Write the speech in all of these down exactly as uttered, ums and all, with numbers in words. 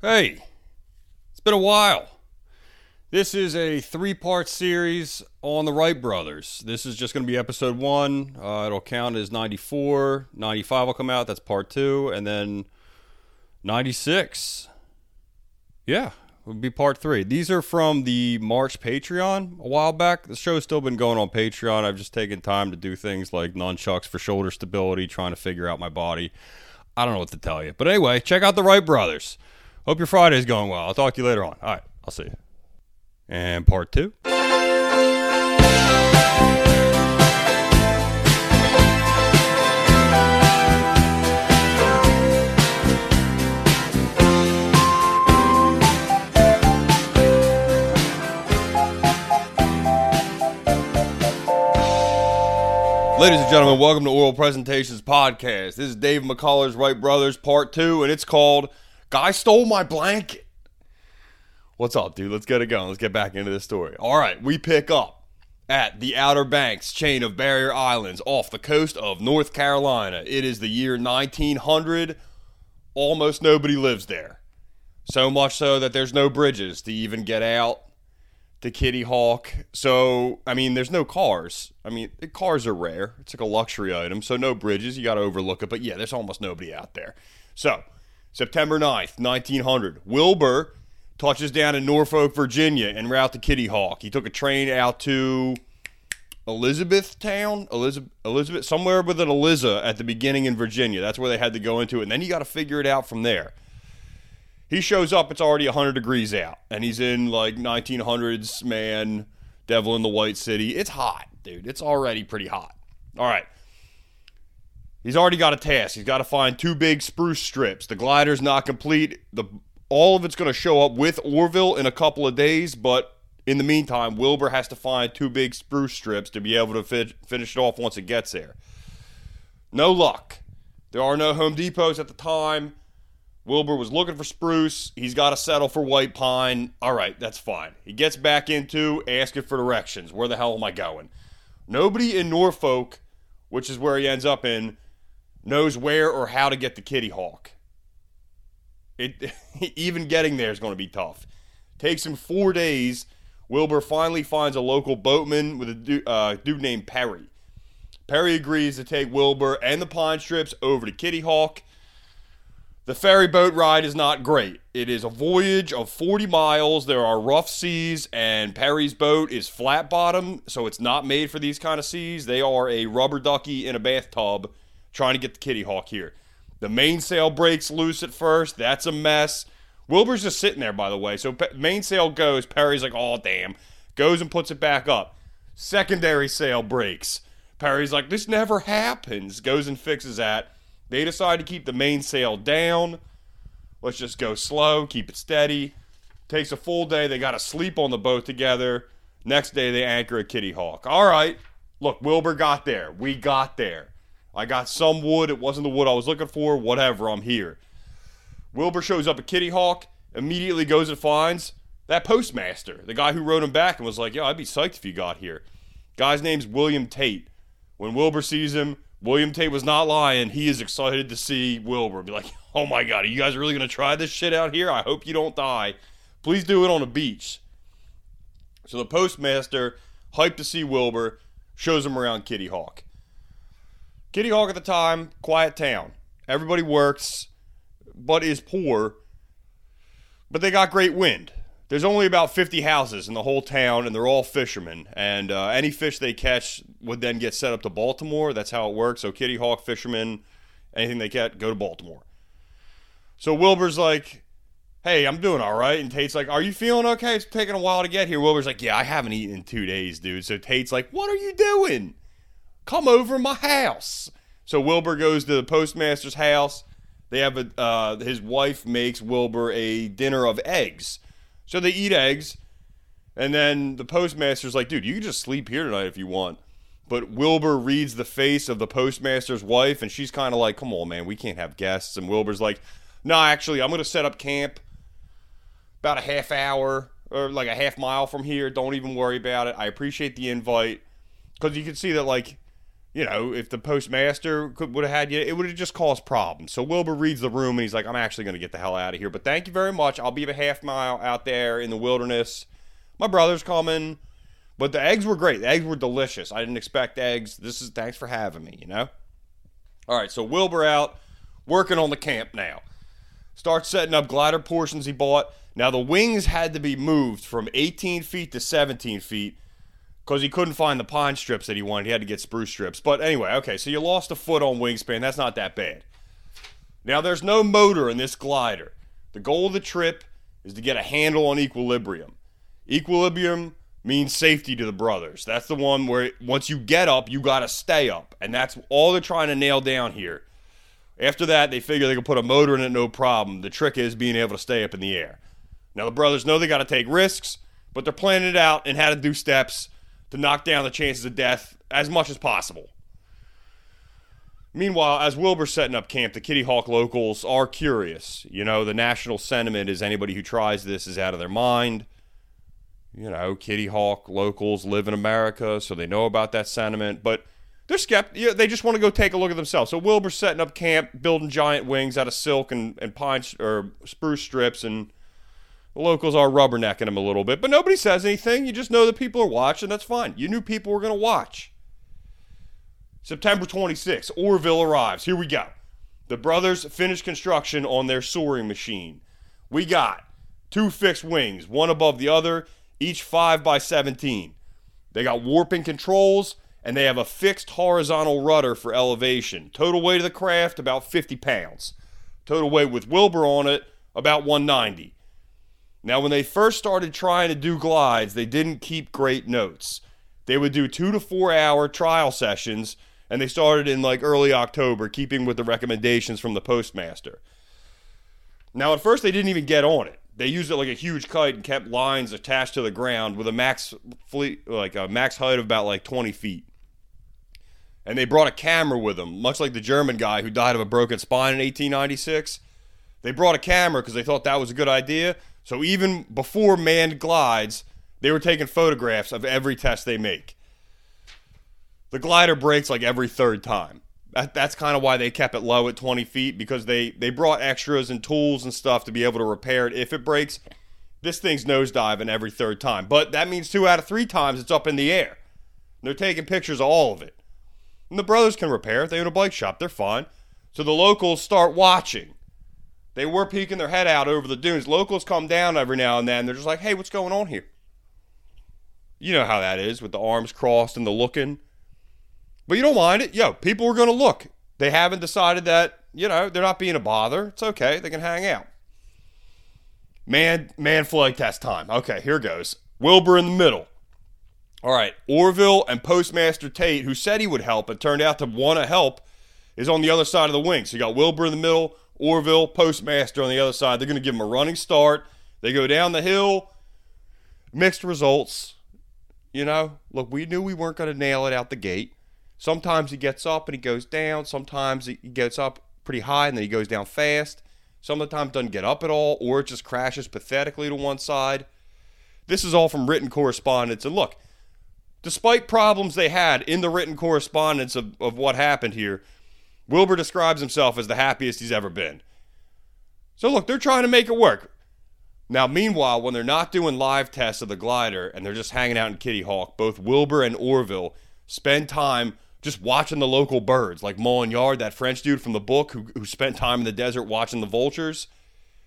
Hey, it's been a while. This is a three-part series on the Wright Brothers. This is just going to be episode one. Uh, it'll count as ninety-four. ninety-five will come out. That's part two. And then ninety-six. Yeah, it'll be part three. These are from the March Patreon a while back. The show's still been going on Patreon. I've just taken time to do things like nunchucks for shoulder stability, trying to figure out my body. I don't know what to tell you. But anyway, check out the Wright Brothers. Hope your Friday's going well. I'll talk to you later on. All right, I'll see you. And part two. Ladies and gentlemen, welcome to Oral Presentations Podcast. This is Dave McCullers, Wright Brothers, part two, and it's called... Guy stole my blanket. What's up, dude? Let's get it going. Let's get back into this story. All right, we pick up at the Outer Banks chain of barrier islands off the coast of North Carolina. It is the year nineteen hundred. Almost nobody lives there. So much so that there's no bridges to even get out to Kitty Hawk. So, I mean, there's no cars. I mean, cars are rare. It's like a luxury item, so no bridges. You got to overlook it. But yeah, there's almost nobody out there. So... September ninth, nineteen hundred, Wilbur touches down in Norfolk, Virginia, en route to Kitty Hawk. He took a train out to Elizabethtown, Elizabeth, Elizabeth, somewhere with an Eliza at the beginning in Virginia. That's where they had to go into it, and then you got to figure it out from there. He shows up, it's already one hundred degrees out, and he's in, like, nineteen hundreds, man, devil in the white city. It's hot, dude. It's already pretty hot. All right. He's already got a task. He's got to find two big spruce strips. The glider's not complete. The all of it's going to show up with Orville in a couple of days, but in the meantime, Wilbur has to find two big spruce strips to be able to fi- finish it off once it gets there. No luck. There are no Home Depots at the time. Wilbur was looking for spruce. He's got to settle for white pine. All right, that's fine. He gets back into asking for directions. Where the hell am I going? Nobody in Norfolk, which is where he ends up in, knows where or how to get to Kitty Hawk. It, even getting there is going to be tough. Takes him four days. Wilbur finally finds a local boatman with a du- uh, dude named Perry. Perry agrees to take Wilbur and the pine strips over to Kitty Hawk. The ferry boat ride is not great. It is a voyage of forty miles. There are rough seas, and Perry's boat is flat bottom, so it's not made for these kind of seas. They are a rubber ducky in a bathtub trying to get the Kitty Hawk here. The mainsail breaks loose at first. That's a mess. Wilbur's just sitting there, by the way. So pe- mainsail goes. Perry's like, oh, damn. Goes and puts it back up. Secondary sail breaks. Perry's like, this never happens. Goes and fixes that. They decide to keep the mainsail down. Let's just go slow. Keep it steady. Takes a full day. They got to sleep on the boat together. Next day, they anchor at Kitty Hawk. All right. Look, Wilbur got there. We got there. I got some wood. It wasn't the wood I was looking for. Whatever, I'm here. Wilbur shows up at Kitty Hawk, immediately goes and finds that postmaster, the guy who wrote him back and was like, yo, I'd be psyched if you got here. Guy's name's William Tate. When Wilbur sees him, William Tate was not lying. He is excited to see Wilbur. Be like, oh my God, are you guys really going to try this shit out here? I hope you don't die. Please do it on a beach. So the postmaster, hyped to see Wilbur, shows him around Kitty Hawk. Kitty Hawk at the time, quiet town. Everybody works, but is poor. But they got great wind. There's only about fifty houses in the whole town, and they're all fishermen. And uh, any fish they catch would then get sent up to Baltimore. That's how it works. So Kitty Hawk fishermen, anything they get, go to Baltimore. So Wilbur's like, hey, I'm doing all right. And Tate's like, are you feeling okay? It's taking a while to get here. Wilbur's like, yeah, I haven't eaten in two days, dude. So Tate's like, what are you doing? Come over my house. So Wilbur goes to the postmaster's house. They have a, uh, his wife makes Wilbur a dinner of eggs. So they eat eggs. And then the postmaster's like, dude, you can just sleep here tonight if you want. But Wilbur reads the face of the postmaster's wife. And she's kind of like, come on, man, we can't have guests. And Wilbur's like, no, nah, actually, I'm going to set up camp about a half hour or like a half mile from here. Don't even worry about it. I appreciate the invite. Because you can see that, like, you know, if the postmaster could would have had you, it would have just caused problems. So Wilbur reads the room, and he's like, I'm actually going to get the hell out of here. But thank you very much. I'll be a half mile out there in the wilderness. My brother's coming. But the eggs were great. The eggs were delicious. I didn't expect eggs. This is thanks for having me, you know? All right, so Wilbur out working on the camp now. Starts setting up glider portions he bought. Now, the wings had to be moved from eighteen feet to seventeen feet because he couldn't find the pine strips that he wanted. He had to get spruce strips. But anyway, okay, so you lost a foot on wingspan. That's not that bad. Now, there's no motor in this glider. The goal of the trip is to get a handle on equilibrium. Equilibrium means safety to the brothers. That's the one where once you get up, you got to stay up. And that's all they're trying to nail down here. After that, they figure they can put a motor in it, no problem. The trick is being able to stay up in the air. Now, the brothers know they got to take risks, but they're planning it out and how to do steps to knock down the chances of death as much as possible. Meanwhile, as Wilbur's setting up camp, the Kitty Hawk locals are curious. You know, the national sentiment is anybody who tries this is out of their mind. You know, Kitty Hawk locals live in America, so they know about that sentiment, but they're skeptical. They just want to go take a look at themselves. So Wilbur's setting up camp, building giant wings out of silk and, and pine or spruce strips, and the locals are rubbernecking him a little bit, but nobody says anything. You just know that people are watching. That's fine. You knew people were going to watch. September twenty-sixth, Orville arrives. Here we go. The brothers finish construction on their soaring machine. We got two fixed wings, one above the other, each five by seventeen. They got warping controls, and they have a fixed horizontal rudder for elevation. Total weight of the craft, about fifty pounds. Total weight with Wilbur on it, about one ninety. Now, when they first started trying to do glides, they didn't keep great notes. They would do two to four hour trial sessions, and they started in like early October, keeping with the recommendations from the postmaster. Now, at first, they didn't even get on it. They used it like a huge kite and kept lines attached to the ground with a max fleet, like a max height of about like twenty feet. And they brought a camera with them, much like the German guy who died of a broken spine in eighteen ninety-six. They brought a camera because they thought that was a good idea. So even before manned glides, they were taking photographs of every test they make. The glider breaks like every third time. That, that's kind of why they kept it low at twenty feet, because they, they brought extras and tools and stuff to be able to repair it if it breaks. This thing's nosediving every third time. But that means two out of three times it's up in the air. And they're taking pictures of all of it. And the brothers can repair it. They own a bike shop. They're fine. So the locals start watching. They were peeking their head out over the dunes. Locals come down every now and then. They're just like, hey, what's going on here? You know how that is with the arms crossed and the looking. But you don't mind it. Yo, people are going to look. They haven't decided that, you know, they're not being a bother. It's okay. They can hang out. Man, man flag test time. Okay, here goes. Wilbur in the middle. All right, Orville and Postmaster Tate, who said he would help and turned out to want to help, is on the other side of the wing. So you got Wilbur in the middle, Orville, Postmaster on the other side. They're going to give him a running start. They go down the hill. Mixed results. You know, look, we knew we weren't going to nail it out the gate. Sometimes he gets up and he goes down. Sometimes he gets up pretty high and then he goes down fast. Sometimes doesn't get up at all, or it just crashes pathetically to one side. This is all from written correspondence. And look, despite problems they had in the written correspondence of, of what happened here, Wilbur describes himself as the happiest he's ever been. So look, they're trying to make it work. Now, meanwhile, when they're not doing live tests of the glider and they're just hanging out in Kitty Hawk, both Wilbur and Orville spend time just watching the local birds, like Molinard, that French dude from the book who, who spent time in the desert watching the vultures.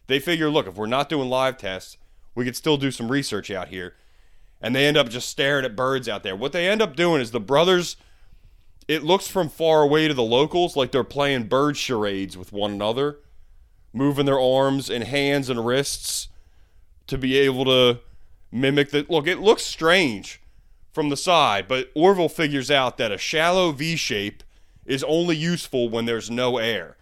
They figure, look, if we're not doing live tests, we could still do some research out here. And they end up just staring at birds out there. What they end up doing is the brothers... It looks from far away to the locals like they're playing bird charades with one another, moving their arms and hands and wrists to be able to mimic the... Look, it looks strange from the side, but Orville figures out that a shallow V-shape is only useful when there's no air.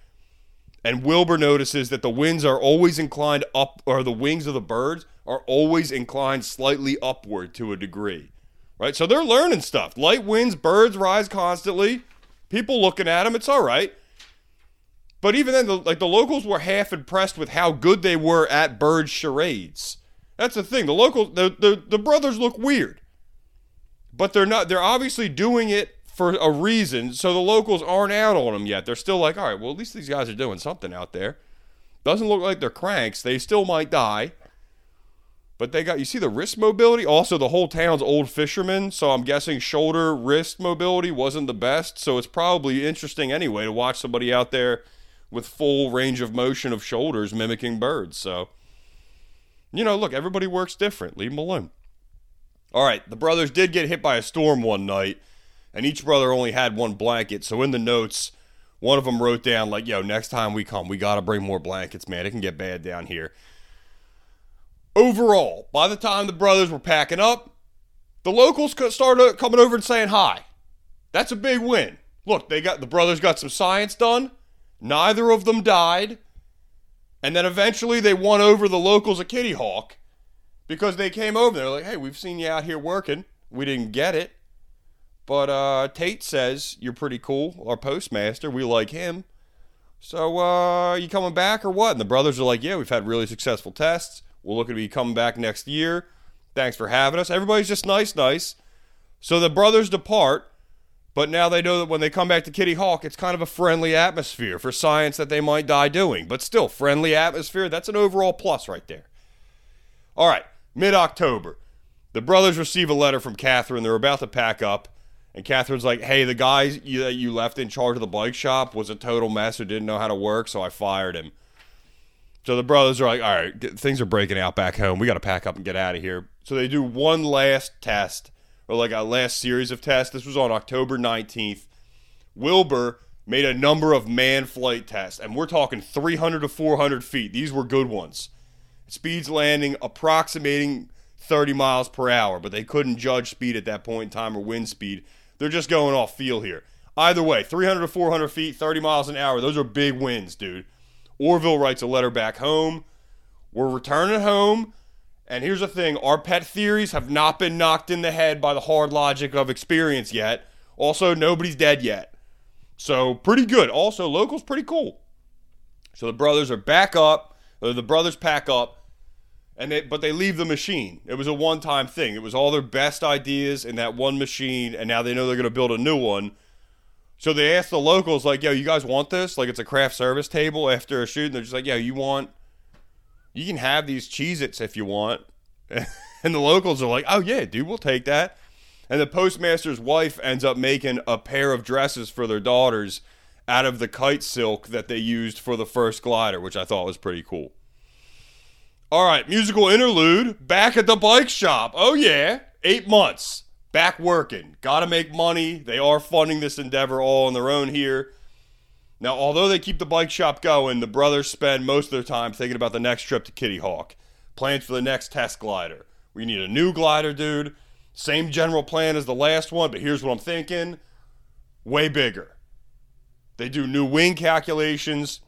And Wilbur notices that the winds are always inclined up, or the wings of the birds are always inclined slightly upward to a degree. Right, so they're learning stuff. Light winds, birds rise constantly. People looking at them, it's all right. But even then, the, like the locals were half impressed with how good they were at bird charades. That's the thing. The locals, the the, the brothers look weird, but they're not. They're obviously doing it for a reason, so the locals aren't out on them yet. They're still like, all right, well, at least these guys are doing something out there. Doesn't look like they're cranks. They still might die. But they got, you see the wrist mobility? Also, the whole town's old fishermen, so I'm guessing shoulder, wrist mobility wasn't the best, so it's probably interesting anyway to watch somebody out there with full range of motion of shoulders mimicking birds. So, you know, look, everybody works different. Leave them alone. All right, the brothers did get hit by a storm one night, and each brother only had one blanket, so in the notes, one of them wrote down, like, yo, next time we come, we got to bring more blankets, man. It can get bad down here. Overall, by the time the brothers were packing up, the locals started coming over and saying hi. That's a big win. Look, they got the brothers got some science done. Neither of them died. And then eventually they won over the locals at Kitty Hawk because they came over. They're like, hey, we've seen you out here working. We didn't get it. But uh, Tate says you're pretty cool. Our postmaster, we like him. So uh, you coming back or what? And the brothers are like, yeah, we've had really successful tests. We're looking to be coming back next year. Thanks for having us. Everybody's just nice, nice. So the brothers depart, but now they know that when they come back to Kitty Hawk, it's kind of a friendly atmosphere for science that they might die doing. But still, friendly atmosphere, that's an overall plus right there. All right, mid-October, the brothers receive a letter from Catherine. They're about to pack up, and Catherine's like, hey, the guy that you left in charge of the bike shop was a total mess who didn't know how to work, so I fired him. So the brothers are like, all right, things are breaking out back home. We got to pack up and get out of here. So they do one last test, or like a last series of tests. This was on October nineteenth. Wilbur made a number of manned flight tests, and we're talking three hundred to four hundred feet. These were good ones. Speeds landing approximating thirty miles per hour, but they couldn't judge speed at that point in time or wind speed. They're just going off feel here. Either way, three hundred to four hundred feet, thirty miles an hour. Those are big wins, dude. Orville writes a letter back home. We're returning home. And here's the thing. Our pet theories have not been knocked in the head by the hard logic of experience yet. Also, nobody's dead yet. So, pretty good. Also, locals, pretty cool. So, the brothers are back up. The brothers pack up. and they, But they leave the machine. It was a one-time thing. It was all their best ideas in that one machine. And now they know they're going to build a new one. So they asked the locals, like, yo, you guys want this? Like, it's a craft service table after a shoot. And they're just like, yo, you want, you can have these Cheez-Its if you want. And the locals are like, oh, yeah, dude, we'll take that. And the postmaster's wife ends up making a pair of dresses for their daughters out of the kite silk that they used for the first glider, which I thought was pretty cool. All right, musical interlude, back at the bike shop. Oh, yeah, eight months. Back working. Got to make money. They are funding this endeavor all on their own here. Now, although they keep the bike shop going, the brothers spend most of their time thinking about the next trip to Kitty Hawk. Plans for the next test glider. We need a new glider, dude. Same general plan as the last one, but here's what I'm thinking. Way bigger. They do new wing calculations,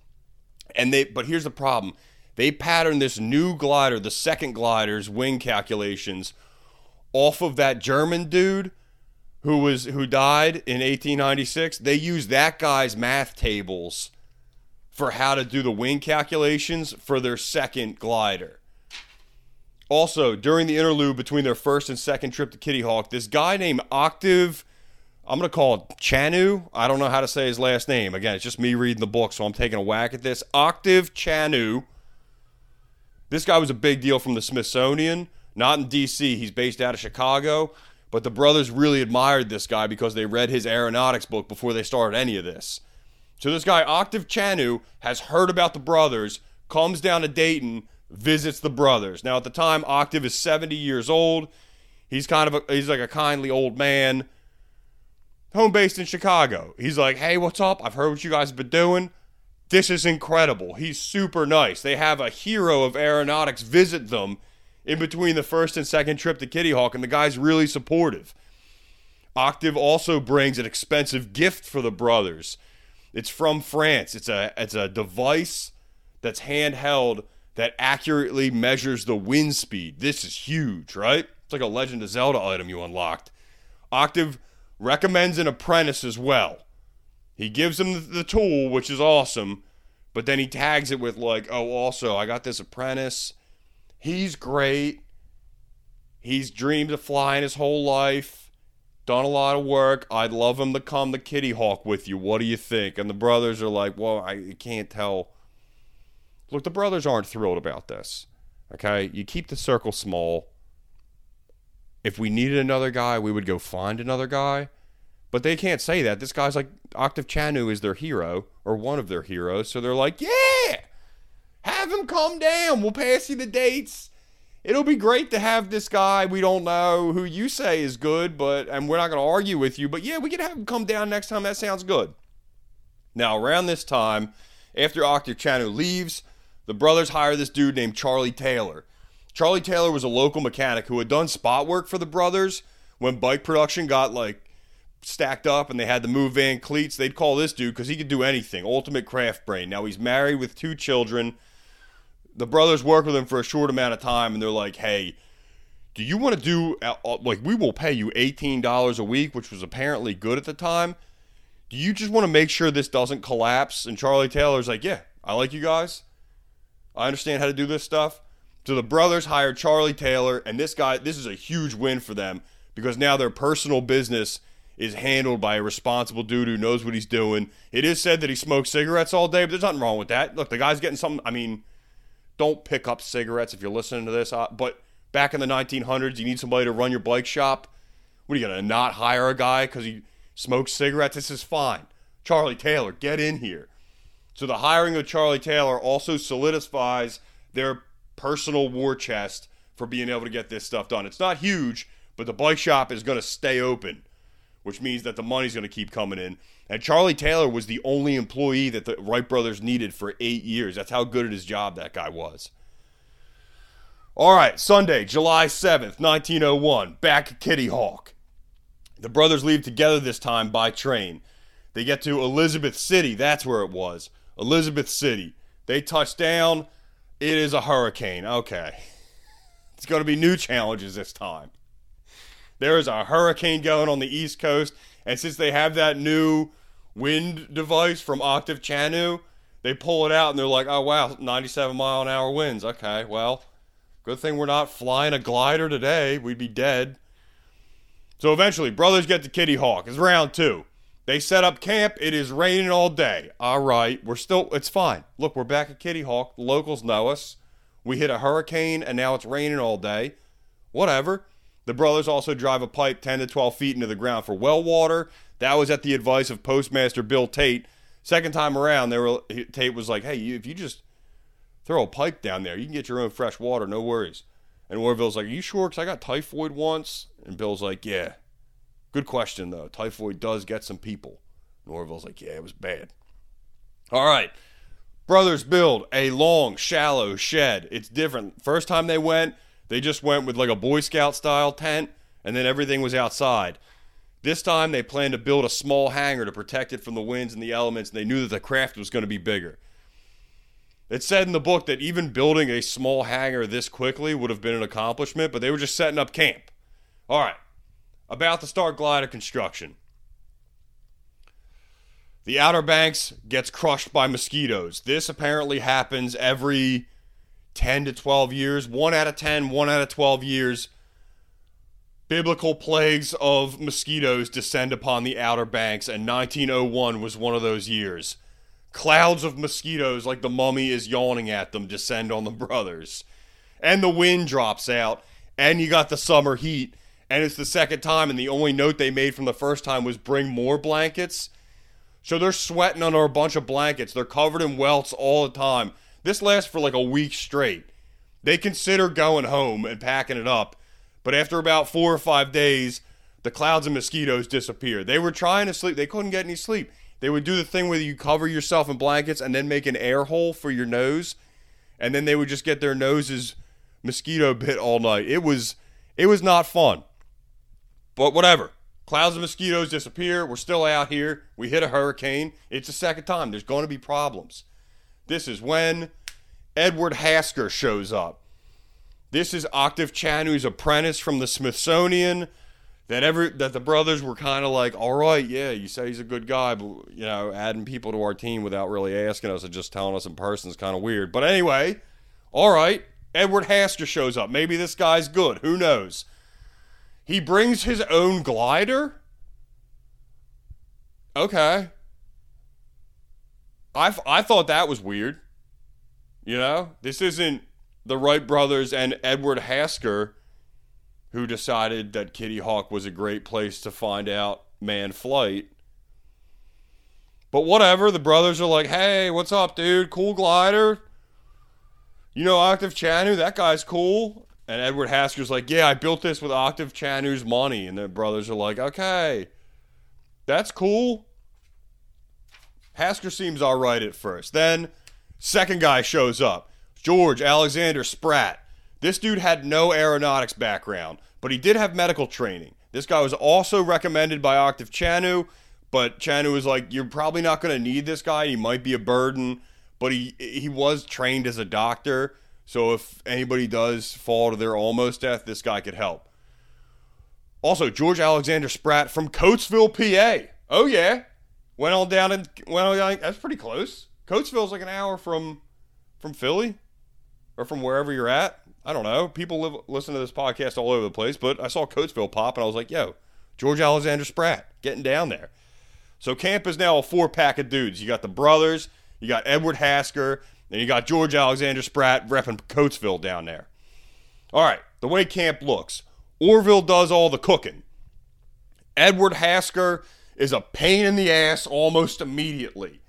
and they. But here's the problem. They pattern this new glider, the second glider's wing calculations, off of that German dude who was who died in eighteen ninety-six. They used that guy's math tables for how to do the wing calculations for their second glider. Also, during the interlude between their first and second trip to Kitty Hawk, this guy named Octave, I'm going to call it Chanute. I don't know how to say his last name. Again, it's just me reading the book, so I'm taking a whack at this. Octave Chanute. This guy was a big deal from the Smithsonian. Not in D C, he's based out of Chicago, but the brothers really admired this guy because they read his aeronautics book before they started any of this. So this guy, Octave Chanute, has heard about the brothers, comes down to Dayton, visits the brothers. Now at the time, Octave is seventy years old. He's kind of a, he's like a kindly old man, home based in Chicago. He's like, hey, what's up? I've heard what you guys have been doing. This is incredible. He's super nice. They have a hero of aeronautics visit them in between the first and second trip to Kitty Hawk, and the guy's really supportive. Octave also brings an expensive gift for the brothers. It's from France. It's a it's a device that's handheld that accurately measures the wind speed. This is huge, right? It's like a Legend of Zelda item you unlocked. Octave recommends an apprentice as well. He gives him the tool, which is awesome, but then he tags it with like, oh, also, I got this apprentice. He's great. He's dreamed of flying his whole life. done a lot of work. I'd love him to come to Kitty Hawk with you. What do you think? And the brothers are like, well, I can't tell. Look, the brothers aren't thrilled about this. Okay? You keep the circle small. If we needed another guy, we would go find another guy. But they can't say that. This guy's like, Octave Chanute is their hero, or one of their heroes. So they're like, yeah, have him come down. We'll pass you the dates. It'll be great to have this guy we don't know who you say is good, but and we're not going to argue with you. But yeah, we can have him come down next time. That sounds good. Now, around this time, after Octave Chanute leaves, the brothers hire this dude named Charlie Taylor. Charlie Taylor was a local mechanic who had done spot work for the brothers when bike production got, like, stacked up and they had to move in cleats. They'd call this dude because he could do anything. Ultimate craft brain. Now, he's married with two children. The brothers work with him for a short amount of time, and they're like, hey, do you want to do, like, we will pay you eighteen dollars a week, which was apparently good at the time. Do you just want to make sure this doesn't collapse? And Charlie Taylor's like, yeah, I like you guys. I understand how to do this stuff. So the brothers hired Charlie Taylor, and this guy, this is a huge win for them because now their personal business is handled by a responsible dude who knows what he's doing. It is said that he smokes cigarettes all day, but there's nothing wrong with that. Look, the guy's getting something, I mean, don't pick up cigarettes if you're listening to this, but back in the nineteen hundreds, you need somebody to run your bike shop. What, are you going to not hire a guy because he smokes cigarettes? This is fine. Charlie Taylor, get in here. So the hiring of Charlie Taylor also solidifies their personal war chest for being able to get this stuff done. It's not huge, but the bike shop is going to stay open, which means that the money's going to keep coming in. And Charlie Taylor was the only employee that the Wright brothers needed for eight years. That's how good at his job that guy was. All right, Sunday, July seventh, nineteen oh one, back at Kitty Hawk. The brothers leave together this time by train. They get to Elizabeth City. That's where it was. Elizabeth City. They touch down. It is a hurricane. Okay. It's going to be new challenges this time. There is a hurricane going on the East Coast. And since they have that new wind device from Octave Chanute, they pull it out and they're like, oh, wow, ninety-seven mile an hour winds. Okay, well, good thing we're not flying a glider today. We'd be dead. So eventually, brothers get to Kitty Hawk. It's round two. They set up camp. It is raining all day. All right. We're still, it's fine. Look, we're back at Kitty Hawk. The locals know us. We hit a hurricane and now it's raining all day. Whatever. The brothers also drive a pipe ten to twelve feet into the ground for well water. That was at the advice of Postmaster Bill Tate. Second time around, they were, Tate was like, hey, if you just throw a pipe down there, you can get your own fresh water. No worries. And Orville's like, are you sure? Because I got typhoid once. And Bill's like, yeah. Good question, though. Typhoid does get some people. And Orville's like, yeah, it was bad. All right. Brothers build a long, shallow shed. It's different. First time they went, they just went with like a Boy Scout-style tent, and then everything was outside. This time, they planned to build a small hangar to protect it from the winds and the elements, and they knew that the craft was going to be bigger. It said in the book that even building a small hangar this quickly would have been an accomplishment, but they were just setting up camp. All right. About to start glider construction. The Outer Banks gets crushed by mosquitoes. This apparently happens every ten to twelve years. one out of ten, one out of twelve years. Biblical plagues of mosquitoes descend upon the Outer Banks, and nineteen oh one was one of those years. Clouds of mosquitoes, like the mummy is yawning at them, descend on the brothers. And the wind drops out, and you got the summer heat. And it's the second time, and the only note they made from the first time was bring more blankets. So they're sweating under a bunch of blankets. They're covered in welts all the time. This lasts for like a week straight. They consider going home and packing it up. But after about four or five days, the clouds of mosquitoes disappear. They were trying to sleep. They couldn't get any sleep. They would do the thing where you cover yourself in blankets and then make an air hole for your nose. And then they would just get their noses mosquito bit all night. It was, it was not fun. But whatever. Clouds of mosquitoes disappear. We're still out here. We hit a hurricane. It's the second time. There's going to be problems. This is when Edward Hasker shows up. This is Octave Chanute's apprentice from the Smithsonian that ever that the brothers were kind of like, all right, yeah, you say he's a good guy, but, you know, adding people to our team without really asking us and just telling us in person is kind of weird. But anyway, all right, Edward Hasker shows up. Maybe this guy's good. Who knows? He brings his own glider? Okay. I, f- I thought that was weird. You know? This isn't the Wright brothers and Edward Hasker who decided that Kitty Hawk was a great place to find out manned flight. But whatever, the brothers are like, hey, what's up, dude? Cool glider. You know Octave Chanute? That guy's cool. And Edward Hasker's like, yeah, I built this with Octave Chanute's money. And the brothers are like, okay, that's cool. Hasker seems all right at first. Then, second guy shows up. George Alexander Spratt. This dude had no aeronautics background, but he did have medical training. This guy was also recommended by Octave Chanute, but Chanute was like, you're probably not going to need this guy. He might be a burden, but he he was trained as a doctor. So if anybody does fall to their almost death, this guy could help. Also, George Alexander Spratt from Coatesville, P A. Oh, yeah. Went on down and went on down. That's pretty close. Coatesville's like an hour from from Philly or from wherever you're at. I don't know. People live, listen to this podcast all over the place, but I saw Coatesville pop, and I was like, yo, George Alexander Spratt getting down there. So camp is now a four-pack of dudes. You got the brothers, you got Edward Hasker, and you got George Alexander Spratt repping Coatesville down there. All right, the way camp looks. Orville does all the cooking. Edward Hasker is a pain in the ass almost immediately.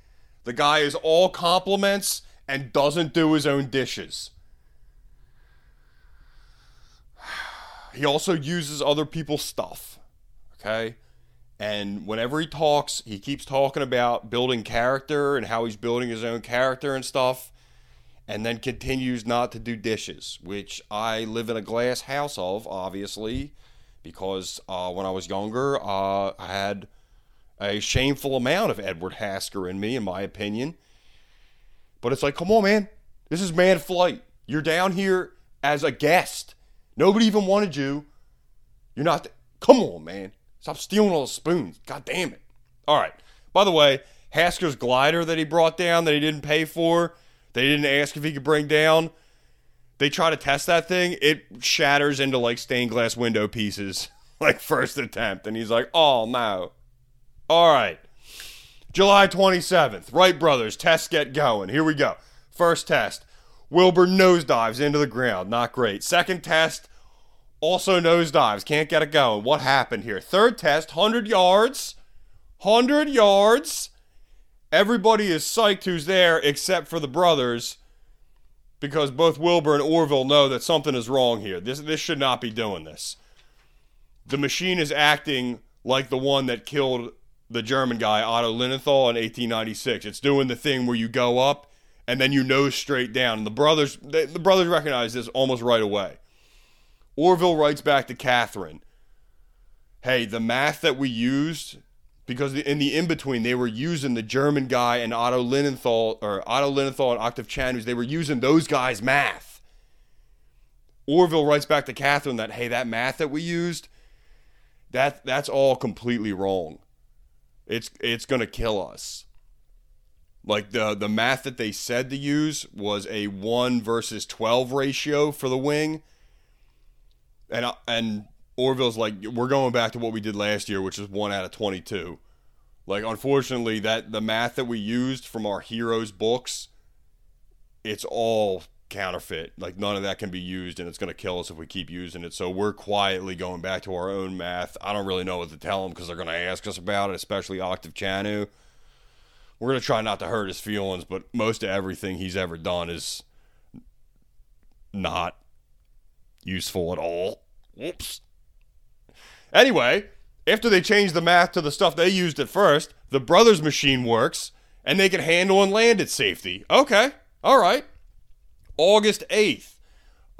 The guy is all compliments and doesn't do his own dishes. He also uses other people's stuff, okay? And whenever he talks, he keeps talking about building character and how he's building his own character and stuff, and then continues not to do dishes, which I live in a glass house of, obviously, because uh, when I was younger, uh, I had a shameful amount of Edward Hasker in me, in my opinion. But it's like, come on, man. This is man flight. You're down here as a guest. Nobody even wanted you. You're not... Th- come on, man. Stop stealing all the spoons. God damn it. All right. By the way, Hasker's glider that he brought down that he didn't pay for, they didn't ask if he could bring down. They try to test that thing. It shatters into, like, stained glass window pieces, like, first attempt. And he's like, oh, no. All right. July twenty-seventh. Wright brothers. Tests get going. Here we go. First test. Wilbur nosedives into the ground. Not great. Second test. Also nosedives. Can't get it going. What happened here? Third test. one hundred yards. one hundred yards. Everybody is psyched who's there except for the brothers, because both Wilbur and Orville know that something is wrong here. This, this should not be doing this. The machine is acting like the one that killed the German guy, Otto Lilienthal, in eighteen ninety-six. It's doing the thing where you go up and then you nose straight down. And the brothers, they, the brothers recognize this almost right away. Orville writes back to Catherine, hey, the math that we used, because in the in-between, they were using the German guy and Otto Lilienthal, or Otto Lilienthal and Octave Chanute, they were using those guys' math. Orville writes back to Catherine that, hey, that math that we used, that that's all completely wrong. It's it's going to kill us. Like, the, the math that they said to use was a one versus twelve ratio for the wing. And and Orville's like, we're going back to what we did last year, which is one out of twenty-two. Like, unfortunately, that the math that we used from our heroes' books, it's all counterfeit. Like, none of that can be used, and it's going to kill us if we keep using it. So we're quietly going back to our own math. I don't really know what to tell them because they're going to ask us about it, especially Octave Chanute. We're going to try not to hurt his feelings, but most of everything he's ever done is not useful at all. Whoops. Anyway, after they change the math to the stuff they used at first, the brothers' machine works, and they can handle and land at safety. Okay, all right. August eighth,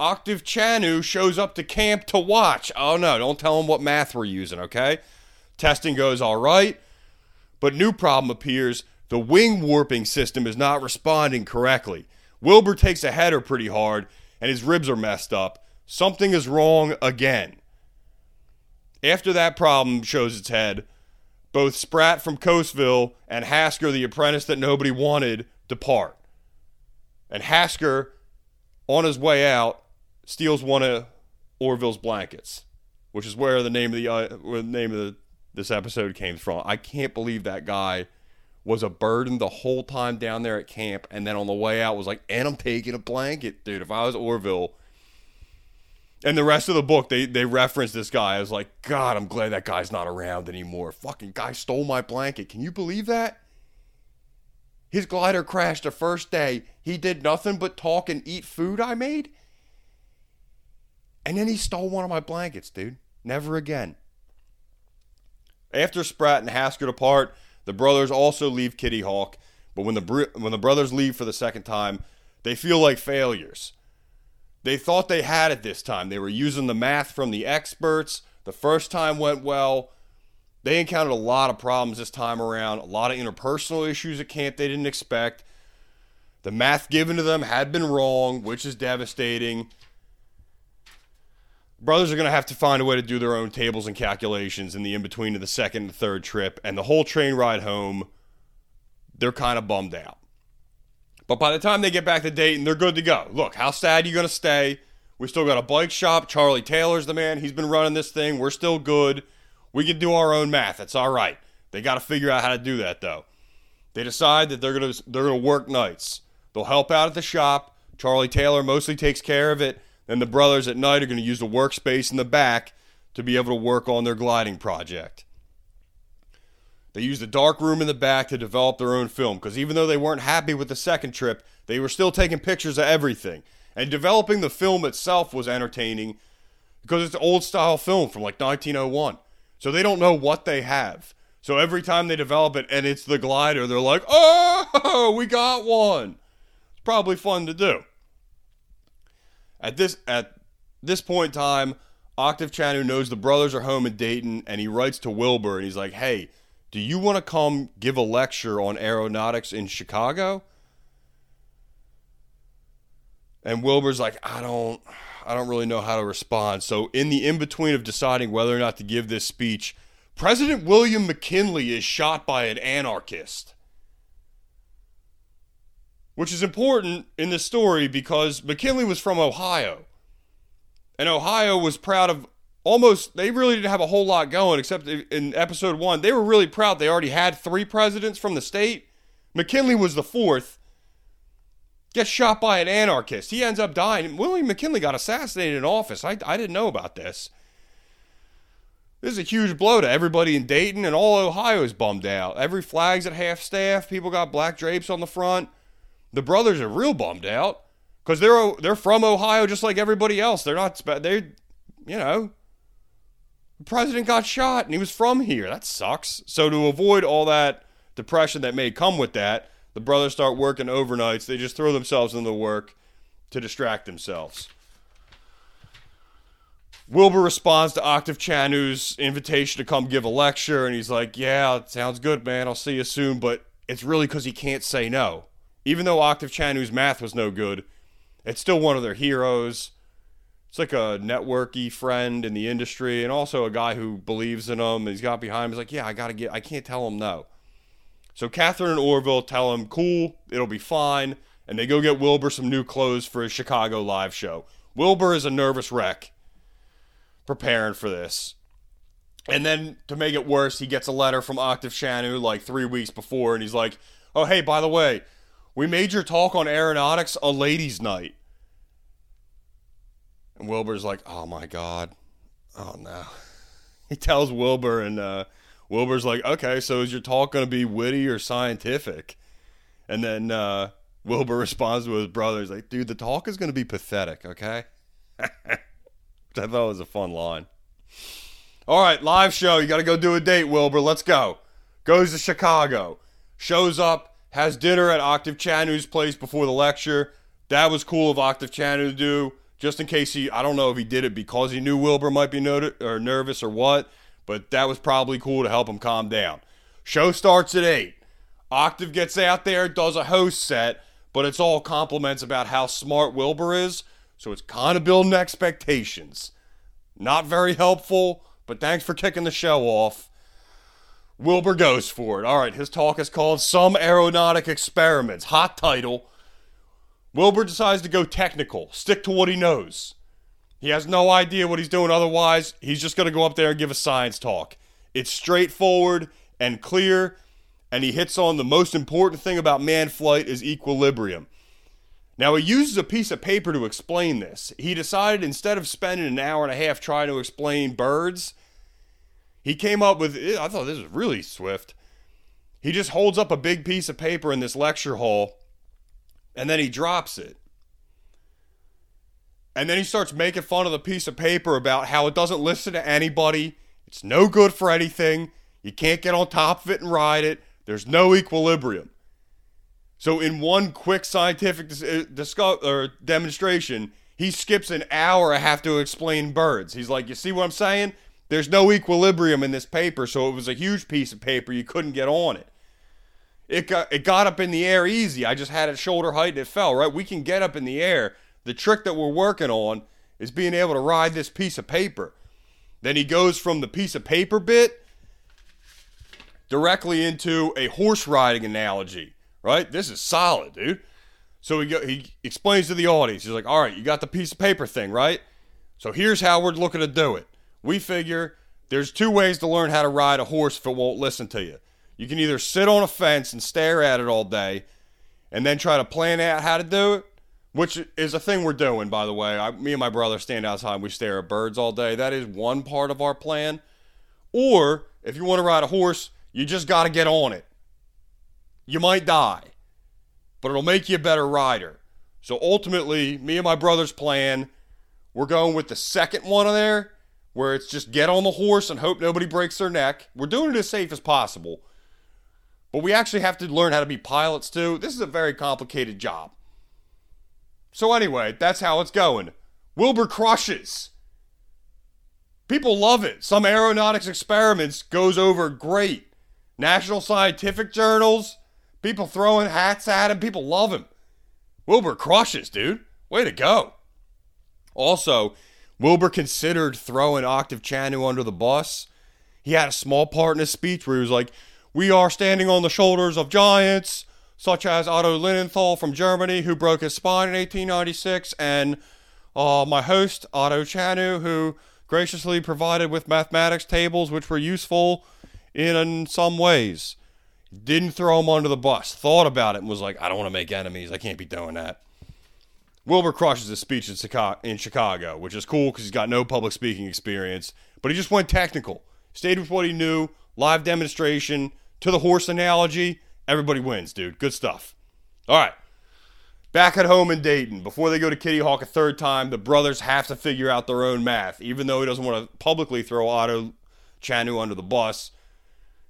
Octave Chanute shows up to camp to watch. Oh, no, don't tell him what math we're using, okay? Testing goes all right, but new problem appears. The wing warping system is not responding correctly. Wilbur takes a header pretty hard, and his ribs are messed up. Something is wrong again. After that problem shows its head, both Spratt from Coatesville and Hasker, the apprentice that nobody wanted, depart. And Hasker, on his way out, steals one of Orville's blankets. which is where the name of the uh, where the name of the, this episode came from. I can't believe that guy was a burden the whole time down there at camp, and then on the way out was like, and I'm taking a blanket. Dude, if I was Orville. And the rest of the book, they they reference this guy. I was like, God, I'm glad that guy's not around anymore. Fucking guy stole my blanket. Can you believe that? His glider crashed the first day. He did nothing but talk and eat food I made. And then he stole one of my blankets, dude. Never again. After Spratt and Hasker depart, the brothers also leave Kitty Hawk. But when the br- when the brothers leave for the second time, they feel like failures. They thought they had it this time. They were using the math from the experts. The first time went well. They encountered a lot of problems this time around. A lot of interpersonal issues at camp they didn't expect. The math given to them had been wrong, which is devastating. Brothers are going to have to find a way to do their own tables and calculations in the in-between of the second and third trip. And the whole train ride home, they're kind of bummed out. But by the time they get back to Dayton, they're good to go. Look, how sad are you going to stay? We still got a bike shop. Charlie Taylor's the man. He's been running this thing. We're still good. We can do our own math. It's all right. They got to figure out how to do that, though. They decide that they're going to they're going to work nights. They'll help out at the shop. Charlie Taylor mostly takes care of it. Then the brothers at night are going to use the workspace in the back to be able to work on their gliding project. They used the dark room in the back to develop their own film, because even though they weren't happy with the second trip, they were still taking pictures of everything. And developing the film itself was entertaining, because it's an old-style film from like nineteen oh one. So they don't know what they have. So every time they develop it and it's the glider, they're like, oh, we got one. It's probably fun to do. At this at this point in time, Octave Chanute knows the brothers are home in Dayton, and he writes to Wilbur, and he's like, hey, do you want to come give a lecture on aeronautics in Chicago? And Wilbur's like, I don't, I don't really know how to respond. So in the in-between of deciding whether or not to give this speech, President William McKinley is shot by an anarchist. Which is important in this story because McKinley was from Ohio. And Ohio was proud of almost, they really didn't have a whole lot going, except in episode one, they were really proud. They already had three presidents from the state. McKinley was the fourth. Gets shot by an anarchist. He ends up dying. William McKinley got assassinated in office. I, I didn't know about this. This is a huge blow to everybody in Dayton, and all Ohio is bummed out. Every flag's at half-staff. People got black drapes on the front. The brothers are real bummed out because they're they're from Ohio just like everybody else. They're not, they, you know, the president got shot and he was from here. That sucks. So to avoid all that depression that may come with that, the brothers start working overnights. They just throw themselves into work to distract themselves. Wilbur responds to Octave Chanute's invitation to come give a lecture, and he's like, yeah, it sounds good, man. I'll see you soon, but it's really because he can't say no. Even though Octave Chanute's math was no good, it's still one of their heroes. It's like a networky friend in the industry, and also a guy who believes in him. He's got behind him. He's like, yeah, I gotta get. I can't tell him no. So Catherine and Orville tell him, cool, it'll be fine, and they go get Wilbur some new clothes for his Chicago live show. Wilbur is a nervous wreck, preparing for this. And then, to make it worse, he gets a letter from Octave Chanute like three weeks before, and he's like, oh, hey, by the way, we made your talk on aeronautics a ladies' night. And Wilbur's like, oh, my God. Oh, no. He tells Wilbur, and uh, Wilbur's like, okay, so is your talk going to be witty or scientific? And then uh, Wilbur responds to his brother. He's like, dude, the talk is going to be pathetic, okay? I thought it was a fun line. All right, live show. You got to go do a date, Wilbur. Let's go. Goes to Chicago. Shows up. Has dinner at Octave Chanute's place before the lecture. That was cool of Octave Chanute to do, just in case he, I don't know if he did it because he knew Wilbur might be noti- or nervous or what, but that was probably cool to help him calm down. Show starts at eight. Octave gets out there, does a host set, but it's all compliments about how smart Wilbur is, so it's kind of building expectations. Not very helpful, but thanks for kicking the show off. Wilbur goes for it. All right, his talk is called Some Aeronautic Experiments. Hot title. Wilbur decides to go technical, stick to what he knows. He has no idea what he's doing otherwise. He's just going to go up there and give a science talk. It's straightforward and clear, and he hits on the most important thing about manned flight is equilibrium. Now, he uses a piece of paper to explain this. He decided instead of spending an hour and a half trying to explain birds, he came up with, I thought this was really swift. He just holds up a big piece of paper in this lecture hall, and then he drops it. And then he starts making fun of the piece of paper about how it doesn't listen to anybody. It's no good for anything. You can't get on top of it and ride it. There's no equilibrium. So in one quick scientific dis- discuss- or demonstration, he skips an hour and a half to explain birds. He's like, you see what I'm saying? There's no equilibrium in this paper, so it was a huge piece of paper. You couldn't get on it. It got, it got up in the air easy. I just had it shoulder height and it fell, right? We can get up in the air. The trick that we're working on is being able to ride this piece of paper. Then he goes from the piece of paper bit directly into a horse riding analogy. Right? This is solid, dude. So he go, he explains to the audience. He's like, all right, you got the piece of paper thing, right? So here's how we're looking to do it. We figure there's two ways to learn how to ride a horse if it won't listen to you. You can either sit on a fence and stare at it all day and then try to plan out how to do it, which is a thing we're doing, by the way. I, me and my brother stand outside and we stare at birds all day. That is one part of our plan. Or if you want to ride a horse, you just got to get on it. You might die, but it'll make you a better rider. So ultimately, me and my brother's plan, we're going with the second one there, where it's just get on the horse and hope nobody breaks their neck. We're doing it as safe as possible. But we actually have to learn how to be pilots too. This is a very complicated job. So anyway, that's how it's going. Wilbur crushes. People love it. Some aeronautics experiments goes over great. National scientific journals. People throwing hats at him. People love him. Wilbur crushes, dude. Way to go. Also, Wilbur considered throwing Octave Chanute under the bus. He had a small part in his speech where he was like, we are standing on the shoulders of giants, such as Otto Lilienthal from Germany, who broke his spine in eighteen ninety-six, and uh, my host, Otto Chanute, who graciously provided with mathematics tables, which were useful in, in some ways. Didn't throw him under the bus. Thought about it and was like, I don't want to make enemies. I can't be doing that. Wilbur crushes his speech in Chicago, in Chicago, which is cool because he's got no public speaking experience. But he just went technical. Stayed with what he knew. Live demonstration. To the horse analogy. Everybody wins, dude. Good stuff. All right. Back at home in Dayton. Before they go to Kitty Hawk a third time, the brothers have to figure out their own math. Even though he doesn't want to publicly throw Otto Chanute under the bus,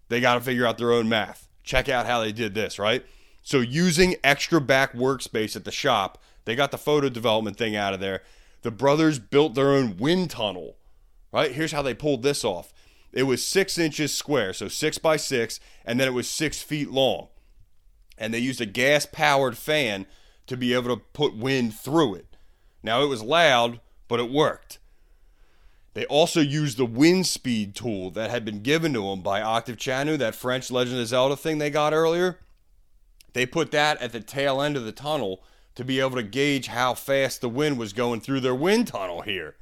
they got to figure out their own math. Check out how they did this, right? So using extra back workspace at the shop, they got the photo development thing out of there. The brothers built their own wind tunnel, right? Here's how they pulled this off. It was six inches square, so six by six, and then it was six feet long. And they used a gas-powered fan to be able to put wind through it. Now, it was loud, but it worked. They also used the wind speed tool that had been given to them by Octave Chanute, that French Legend of Zelda thing they got earlier. They put that at the tail end of the tunnel to be able to gauge how fast the wind was going through their wind tunnel here,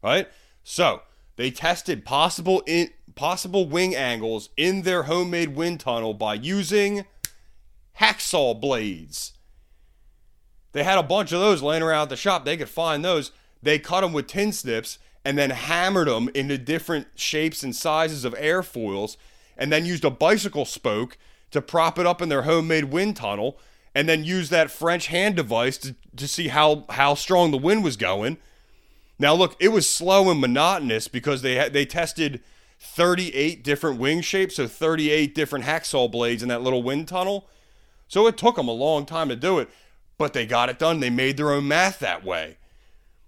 right? So they tested possible in, possible wing angles in their homemade wind tunnel by using hacksaw blades. They had a bunch of those laying around at the shop. They could find those. They cut them with tin snips and then hammered them into different shapes and sizes of airfoils, and then used a bicycle spoke to prop it up in their homemade wind tunnel, and then used that French hand device to, to see how, how strong the wind was going. Now look, it was slow and monotonous because they had, they tested thirty-eight different wing shapes, so thirty-eight different hacksaw blades in that little wind tunnel. So it took them a long time to do it, but they got it done. They made their own math that way.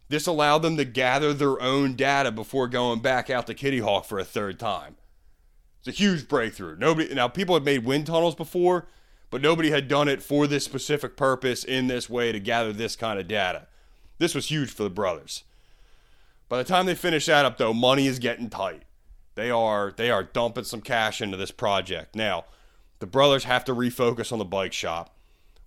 This allowed them to gather their own data before going back out to Kitty Hawk for a third time. It's a huge breakthrough. Nobody now people had made wind tunnels before, but nobody had done it for this specific purpose in this way to gather this kind of data. This was huge for the brothers. By the time they finish that up, though, money is getting tight. They are they are dumping some cash into this project. Now, the brothers have to refocus on the bike shop.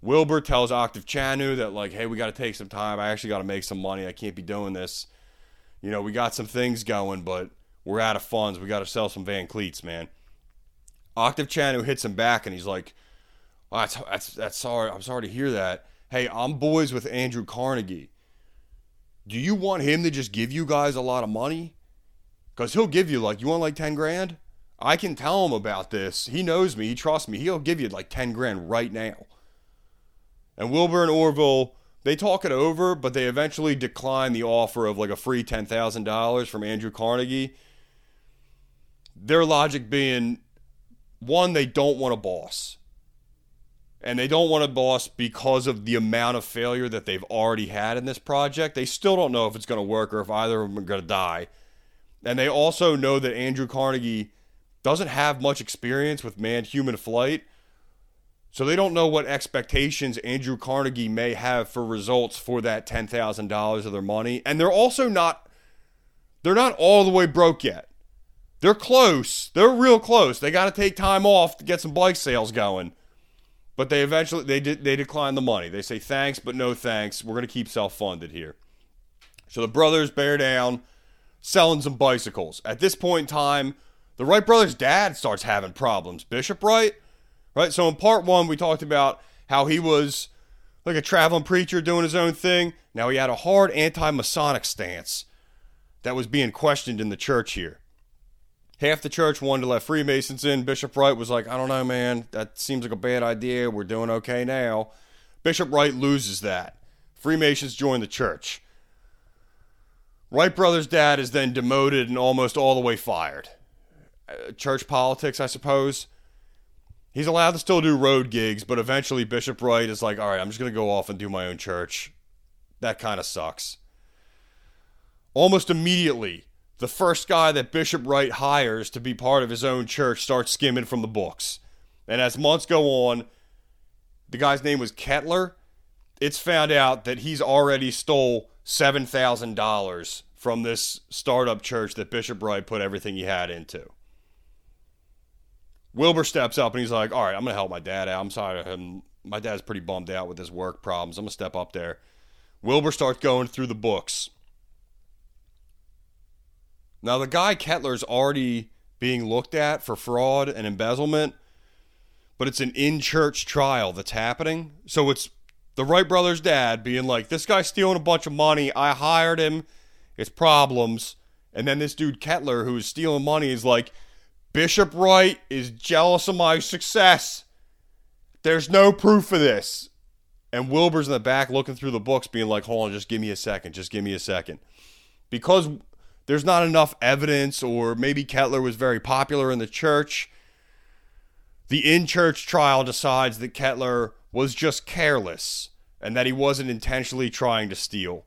Wilbur tells Octave Chanute that, like, hey, we got to take some time. I actually got to make some money. I can't be doing this. you know, we got some things going, but we're out of funds. We got to sell some Van Cleats, man. Octave Chanute hits him back, and he's like, oh, that's, that's, that's sorry. I'm sorry to hear that. Hey, I'm boys with Andrew Carnegie. Do you want him to just give you guys a lot of money? Because he'll give you, like, you want, like, ten grand? I can tell him about this. He knows me. He trusts me. He'll give you, like, ten grand right now. And Wilbur and Orville, they talk it over, but they eventually decline the offer of, like, a free ten thousand dollars from Andrew Carnegie. Their logic being, one, they don't want a boss. And they don't want a boss because of the amount of failure that they've already had in this project. They still don't know if it's going to work or if either of them are going to die. And they also know that Andrew Carnegie doesn't have much experience with manned-human flight. So they don't know what expectations Andrew Carnegie may have for results for that ten thousand dollars of their money. And they're also not, they're not all the way broke yet. They're close. They're real close. They got to take time off to get some bike sales going. But they eventually, they de- they decline the money. They say, thanks, but no thanks. We're going to keep self-funded here. So the brothers bear down, selling some bicycles. At this point in time, the Wright brothers' dad starts having problems. Bishop Wright, right? So in part one, we talked about how he was like a traveling preacher doing his own thing. Now he had a hard anti-Masonic stance that was being questioned in the church here. Half the church wanted to let Freemasons in. Bishop Wright was like, I don't know, man. That seems like a bad idea. We're doing okay now. Bishop Wright loses that. Freemasons join the church. Wright brothers' dad is then demoted and almost all the way fired. Church politics, I suppose. He's allowed to still do road gigs, but eventually Bishop Wright is like, all right, I'm just going to go off and do my own church. That kind of sucks. Almost immediately, the first guy that Bishop Wright hires to be part of his own church starts skimming from the books. And as months go on, the guy's name was Kettler. It's found out that he's already stole seven thousand dollars from this startup church that Bishop Wright put everything he had into. Wilbur steps up and he's like, all right, I'm going to help my dad out. I'm sorry to him. My dad's pretty bummed out with his work problems. I'm going to step up there. Wilbur starts going through the books. Now, the guy Kettler's already being looked at for fraud and embezzlement, but it's an in-church trial that's happening. So it's the Wright brothers' dad being like, this guy's stealing a bunch of money. I hired him. It's problems. And then this dude Kettler, who is stealing money, is like, Bishop Wright is jealous of my success. There's no proof of this. And Wilbur's in the back looking through the books being like, hold on, just give me a second. Just give me a second. Because there's not enough evidence, or maybe Kettler was very popular in the church. The in-church trial decides that Kettler was just careless and that he wasn't intentionally trying to steal.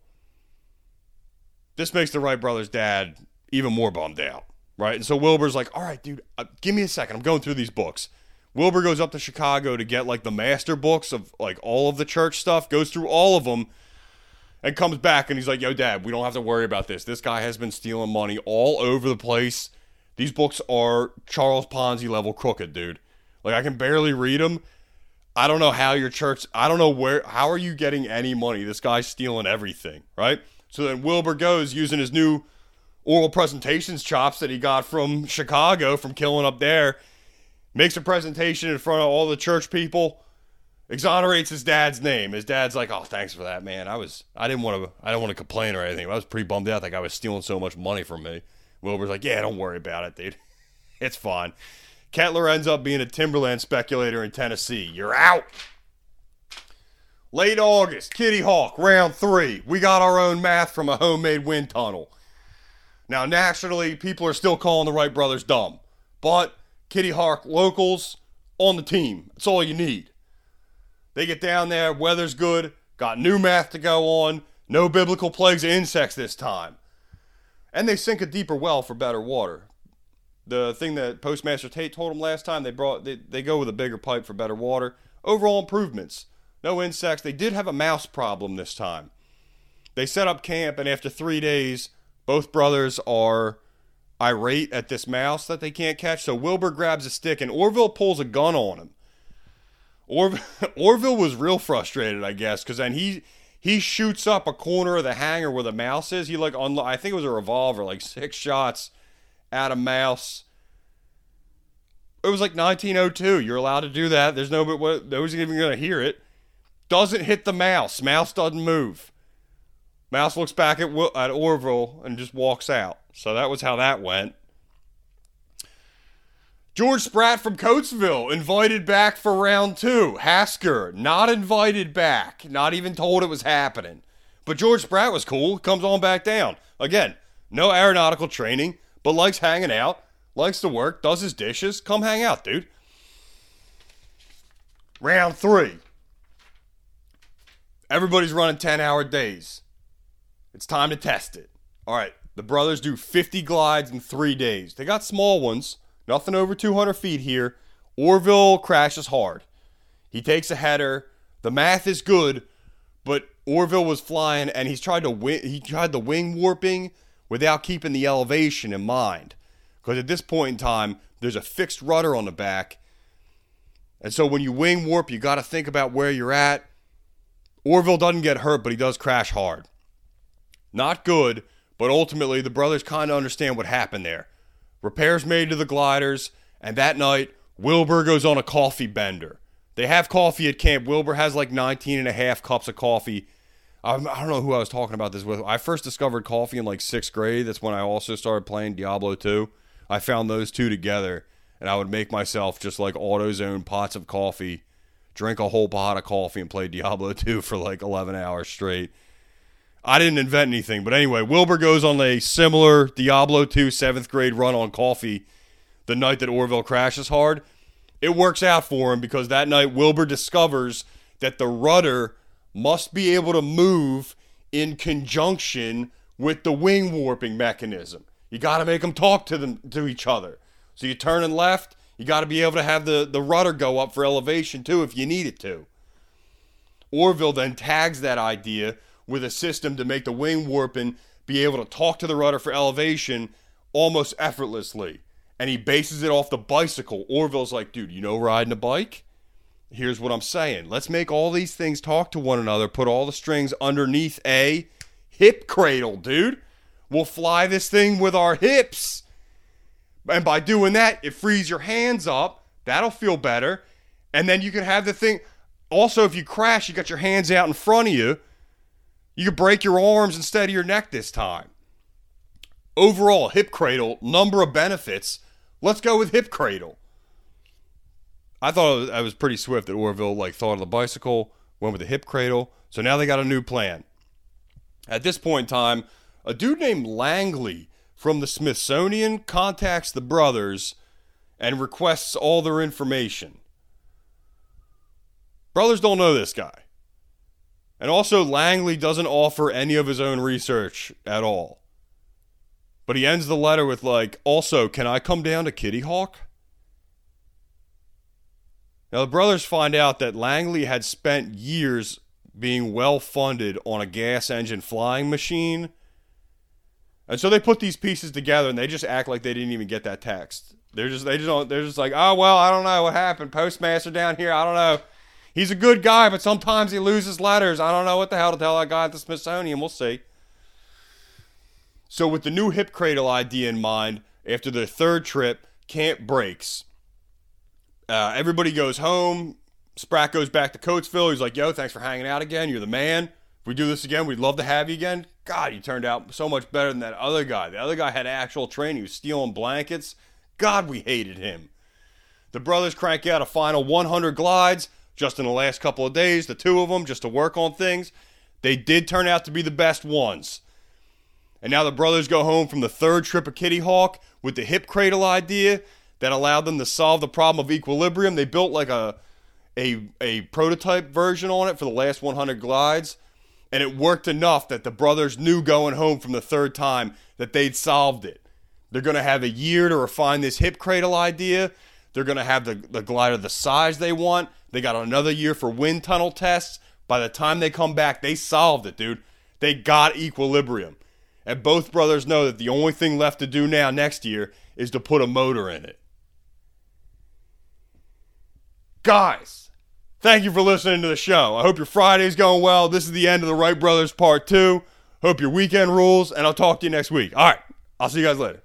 This makes the Wright brothers' dad even more bummed out, right? And so Wilbur's like, all right, dude, uh, give me a second. I'm going through these books. Wilbur goes up to Chicago to get, like, the master books of, like, all of the church stuff, goes through all of them, and comes back and he's like, yo, Dad, we don't have to worry about this. This guy has been stealing money all over the place. These books are Charles Ponzi level crooked, dude. Like, I can barely read them. I don't know how your church, I don't know where, how are you getting any money? This guy's stealing everything, right? So then Wilbur goes using his new oral presentations chops that he got from Chicago, from killing up there, makes a presentation in front of all the church people, exonerates his dad's name. His dad's like, oh, thanks for that, man. I was, I didn't want to, I didn't want to complain or anything. I was pretty bummed out. Like, I was stealing so much money from me. Wilbur's like, yeah, don't worry about it, dude. It's fine. Kettler ends up being a timberland speculator in Tennessee. You're out. Late August, Kitty Hawk, round three. We got our own math from a homemade wind tunnel. Now, nationally, people are still calling the Wright brothers dumb, but Kitty Hawk locals on the team. That's all you need. They get down there, weather's good, got new math to go on, no biblical plagues of insects this time. And they sink a deeper well for better water. The thing that Postmaster Tate told them last time, they brought they, they go with a bigger pipe for better water. Overall improvements. No insects. They did have a mouse problem this time. They set up camp, and after three days, both brothers are irate at this mouse that they can't catch. So Wilbur grabs a stick, and Orville pulls a gun on him. Or- Orville was real frustrated, I guess, because then he He shoots up a corner of the hangar where the mouse is. He, like, unlo- I think it was a revolver, like six shots at a mouse. It was like nineteen oh two. You're allowed to do that. There's no, nobody's even going to hear it. Doesn't hit the mouse. Mouse doesn't move. Mouse looks back at, at Orville and just walks out. So that was how that went. George Spratt from Coatesville invited back for round two. Hasker, not invited back. Not even told it was happening. But George Spratt was cool. Comes on back down. Again, no aeronautical training, but likes hanging out. Likes to work. Does his dishes. Come hang out, dude. Round three. Everybody's running ten-hour days. It's time to test it. All right, the brothers do fifty glides in three days. They got small ones. Nothing over two hundred feet here. Orville crashes hard. He takes a header. The math is good, but Orville was flying, and he's tried to win. He tried the wing warping without keeping the elevation in mind, because at this point in time, there's a fixed rudder on the back, and so when you wing warp, you got to think about where you're at. Orville doesn't get hurt, but he does crash hard. Not good, but ultimately the brothers kind of understand what happened there. Repairs made to the gliders, and that night, Wilbur goes on a coffee bender. They have coffee at camp. Wilbur has like nineteen and a half cups of coffee. I'm, I don't know who I was talking about this with. I first discovered coffee in like sixth grade. That's when I also started playing Diablo two. I found those two together, and I would make myself just like AutoZone pots of coffee, drink a whole pot of coffee, and play Diablo two for like eleven hours straight. I didn't invent anything, but anyway, Wilbur goes on a similar Diablo two seventh grade run on coffee the night that Orville crashes hard. It works out for him because that night Wilbur discovers that the rudder must be able to move in conjunction with the wing warping mechanism. You got to make them talk to them to each other. So you turn and left, you got to be able to have the, the rudder go up for elevation too if you need it to. Orville then tags that idea with a system to make the wing warping be able to talk to the rudder for elevation almost effortlessly. And he bases it off the bicycle. Orville's like, dude, you know riding a bike? Here's what I'm saying. Let's make all these things talk to one another, put all the strings underneath a hip cradle, dude. We'll fly this thing with our hips. And by doing that, it frees your hands up. That'll feel better. And then you can have the thing. Also, if you crash, you got your hands out in front of you. You could break your arms instead of your neck this time. Overall, hip cradle, number of benefits. Let's go with hip cradle. I thought I was pretty swift that Orville like thought of the bicycle, went with the hip cradle. So now they got a new plan. At this point in time, a dude named Langley from the Smithsonian contacts the brothers and requests all their information. Brothers don't know this guy. And also, Langley doesn't offer any of his own research at all. But he ends the letter with, like, also, can I come down to Kitty Hawk? Now, the brothers find out that Langley had spent years being well-funded on a gas engine flying machine. And so they put these pieces together, and they just act like they didn't even get that text. They're just, they just don't, they're just like, oh, well, I don't know what happened. Postmaster down here, I don't know. He's a good guy, but sometimes he loses letters. I don't know what the hell to tell that guy at the Smithsonian. We'll see. So with the new hip cradle idea in mind, after their third trip, camp breaks. Uh, everybody goes home. Spratt goes back to Coatesville. He's like, yo, thanks for hanging out again. You're the man. If we do this again, we'd love to have you again. God, you turned out so much better than that other guy. The other guy had actual training. He was stealing blankets. God, we hated him. The brothers crank out a final one hundred glides. Just in the last couple of days, the two of them, just to work on things. They did turn out to be the best ones. And now the brothers go home from the third trip of Kitty Hawk with the hip cradle idea that allowed them to solve the problem of equilibrium. They built like a, a, a prototype version on it for the last one hundred glides. And it worked enough that the brothers knew going home from the third time that they'd solved it. They're going to have a year to refine this hip cradle idea. They're going to have the, the glider the size they want. They got another year for wind tunnel tests. By the time they come back, they solved it, dude. They got equilibrium. And both brothers know that the only thing left to do now next year is to put a motor in it. Guys, Thank you for listening to the show. I hope your Friday's going well. This is the end of the Wright Brothers Part two. Hope your weekend rules, and I'll talk to you next week. All right, I'll see you guys later.